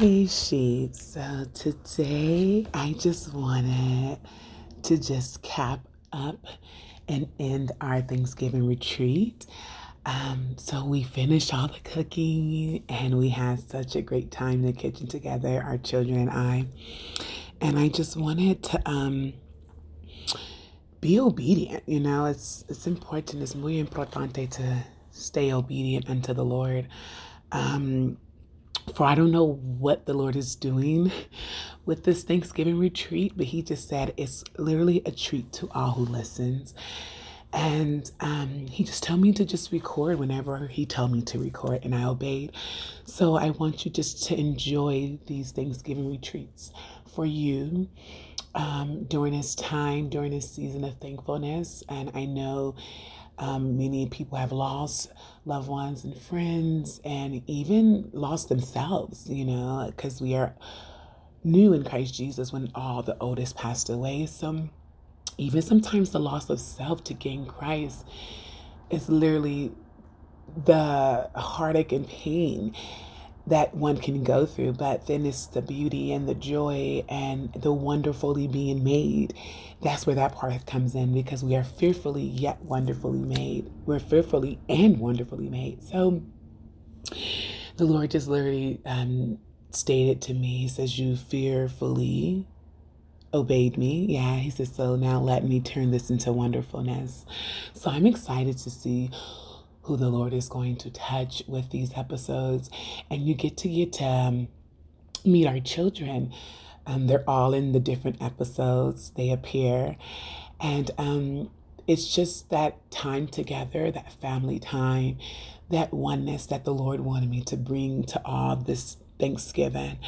Hey Sheets, so today I just wanted to just cap up and end our Thanksgiving retreat. So we finished all the cooking and we had such a great time in the kitchen together, our children and I. And I just wanted to be obedient. You know, it's important, it's muy importante to stay obedient unto the Lord. For I don't know what the Lord is doing with this Thanksgiving retreat, but he just said it's literally a treat to all who listens. And he just told me to just record whenever he told me to record, and I obeyed. So I want you just to enjoy these Thanksgiving retreats for you during this time, during this season of thankfulness. And I know many people have lost loved ones and friends, and even lost themselves, you know, because we are new in Christ Jesus when all the oldest passed away. So even sometimes the loss of self to gain Christ is literally the heartache and pain that one can go through, but then it's the beauty and the joy and the wonderfully being made. That's where that part comes in, because we are fearfully yet wonderfully made. We're fearfully and wonderfully made. So the Lord just literally stated to me, he says, you fearfully obeyed me. Yeah, he says, so now let me turn this into wonderfulness. So I'm excited to see who the Lord is going to touch with these episodes. And you get to meet our children. They're all in the different episodes. They appear. And it's just that time together, that family time, that oneness that the Lord wanted me to bring to all this Thanksgiving.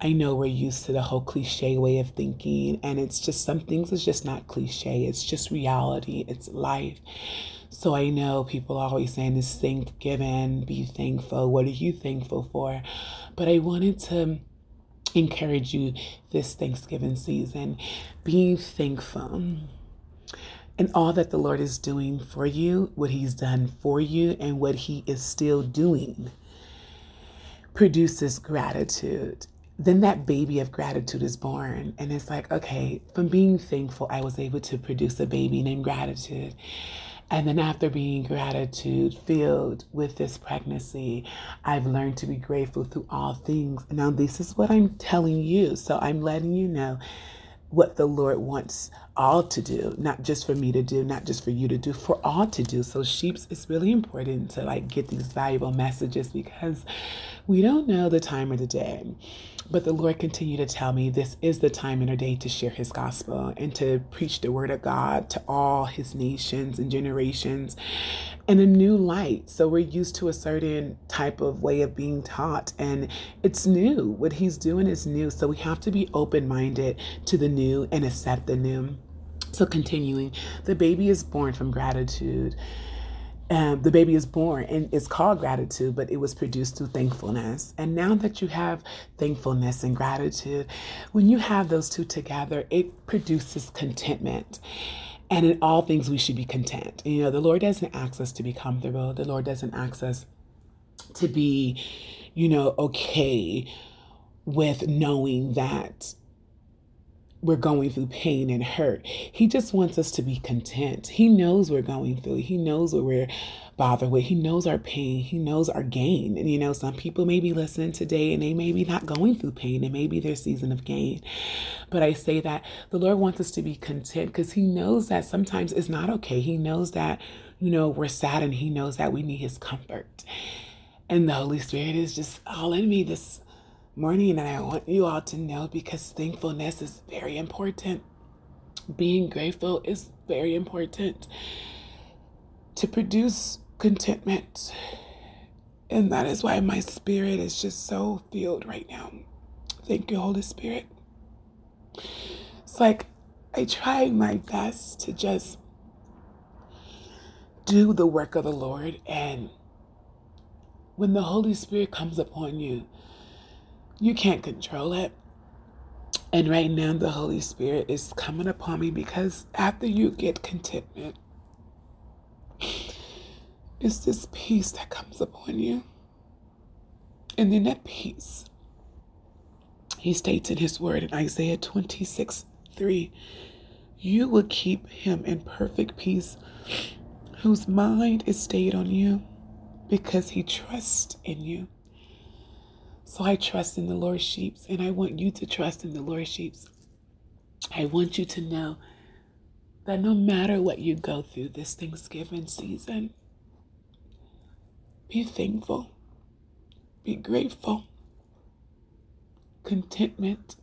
I know we're used to the whole cliche way of thinking, and it's just some things is just not cliche. It's just reality. It's life. So I know people are always saying this Thanksgiving, be thankful. What are you thankful for? But I wanted to encourage you this Thanksgiving season, be thankful. And all that the Lord is doing for you, what he's done for you, and what he is still doing produces gratitude. Then that baby of gratitude is born. And it's like, okay, from being thankful, I was able to produce a baby named gratitude. And then after being gratitude filled with this pregnancy, I've learned to be grateful through all things. Now, this is what I'm telling you. So I'm letting you know what the Lord wants all to do, not just for me to do, not just for you to do, for all to do. So Sheeps, it's really important to get these valuable messages, because we don't know the time or the day. But the Lord continued to tell me this is the time and the day to share his gospel and to preach the word of God to all his nations and generations in a new light. So we're used to a certain type of way of being taught, and it's new. What he's doing is new. So we have to be open-minded to the new and accept the new. So continuing, the baby is born from gratitude. The baby is born and it's called gratitude, but it was produced through thankfulness. And now that you have thankfulness and gratitude, when you have those two together, it produces contentment. And in all things, we should be content. You know, the Lord doesn't ask us to be comfortable. The Lord doesn't ask us to be, okay with knowing that we're going through pain and hurt. He just wants us to be content. He knows we're going through. He knows what we're bothered with. He knows our pain. He knows our gain. And, some people may be listening today and they may be not going through pain. It may be their season of gain. But I say that the Lord wants us to be content, because he knows that sometimes it's not okay. He knows that, we're sad, and he knows that we need his comfort. And the Holy Spirit is just all in me this morning, and I want you all to know, because thankfulness is very important. Being grateful is very important to produce contentment. And that is why my spirit is just so filled right now. Thank you, Holy Spirit. It's like I try my best to just do the work of the Lord. And when the Holy Spirit comes upon you, you can't control it. And right now, the Holy Spirit is coming upon me, because after you get contentment, it's this peace that comes upon you. And then that peace He states in his word in Isaiah 26:3, you will keep him in perfect peace whose mind is stayed on you because he trusts in you. So I trust in the Lord's sheep, and I want you to trust in the Lord's sheep. I want you to know that no matter what you go through this Thanksgiving season, be thankful, be grateful, contentment,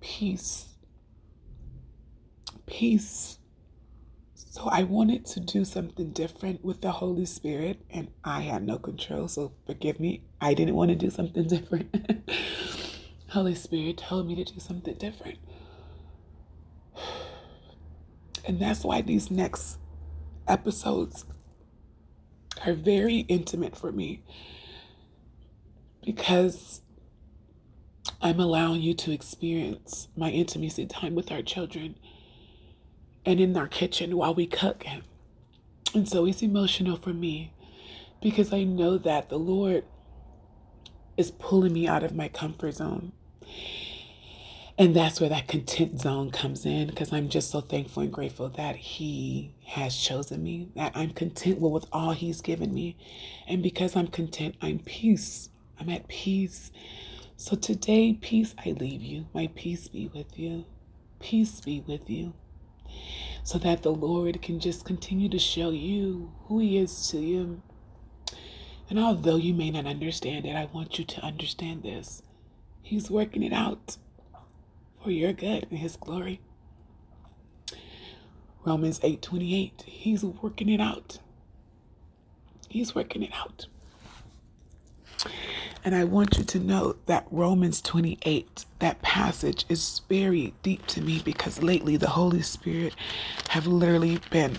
peace. So I wanted to do something different with the Holy Spirit, and I had no control, so forgive me. I didn't want to do something different. Holy Spirit told me to do something different. And that's why these next episodes are very intimate for me, because I'm allowing you to experience my intimacy time with our children and in our kitchen while we cook. And so it's emotional for me because I know that the Lord is pulling me out of my comfort zone. And that's where that content zone comes in, because I'm just so thankful and grateful that he has chosen me, that I'm content with all he's given me. And because I'm content, I'm at peace. So today, peace I leave you. My peace be with you. Peace be with you. So that the Lord can just continue to show you who he is to you. And although you may not understand it, I want you to understand this. He's working it out for your good and his glory. Romans 8:28, he's working it out. He's working it out. And I want you to know that Romans 28, that passage is very deep to me, because lately the Holy Spirit have literally been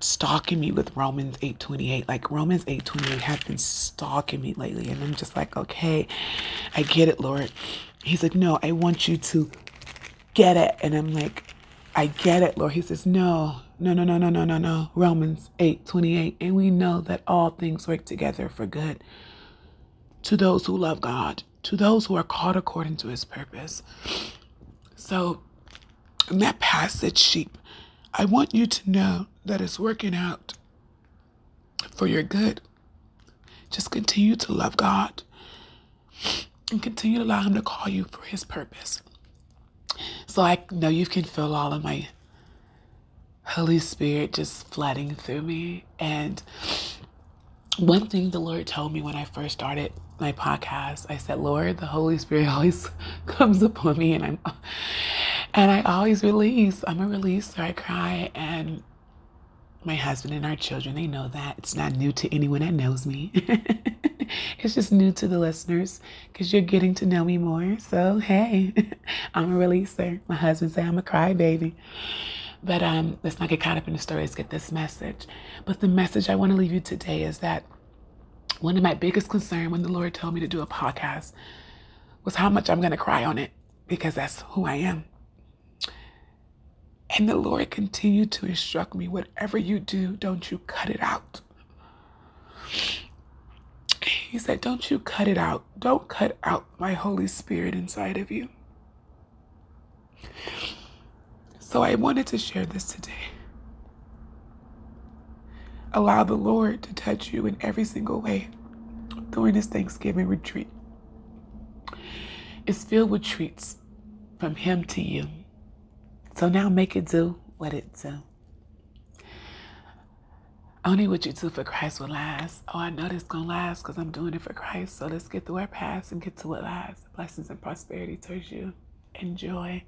stalking me with Romans 8:28. Like Romans 8:28 have been stalking me lately. And I'm just like, okay, I get it, Lord. He's like, no, I want you to get it. And I'm like, I get it, Lord. He says, no. Romans 8:28. And we know that all things work together for good to those who love God, to those who are called according to his purpose. So in that passage, sheep, I want you to know that it's working out for your good. Just continue to love God. And continue to allow him to call you for his purpose. So I know you can feel all of my Holy Spirit just flooding through me. And one thing the Lord told me when I first started my podcast, I said, Lord, the Holy Spirit always comes upon me, and I always release. I'm a releaser. I cry, and my husband and our children, they know that. It's not new to anyone that knows me. It's just new to the listeners, because you're getting to know me more. So, hey, I'm a releaser. My husband said I'm a crybaby. But let's not get caught up in the story. Let's get this message. But the message I want to leave you today is that one of my biggest concerns when the Lord told me to do a podcast was how much I'm going to cry on it, because that's who I am. And the Lord continued to instruct me, whatever you do, don't you cut it out. He said, don't you cut it out. Don't cut out my Holy Spirit inside of you. So I wanted to share this today. Allow the Lord to touch you in every single way during this Thanksgiving retreat. It's filled with treats from him to you. So now make it do what it do. Only what you do for Christ will last. Oh, I know this gonna last because I'm doing it for Christ. So let's get through our past and get to what lasts. Blessings and prosperity towards you. Enjoy.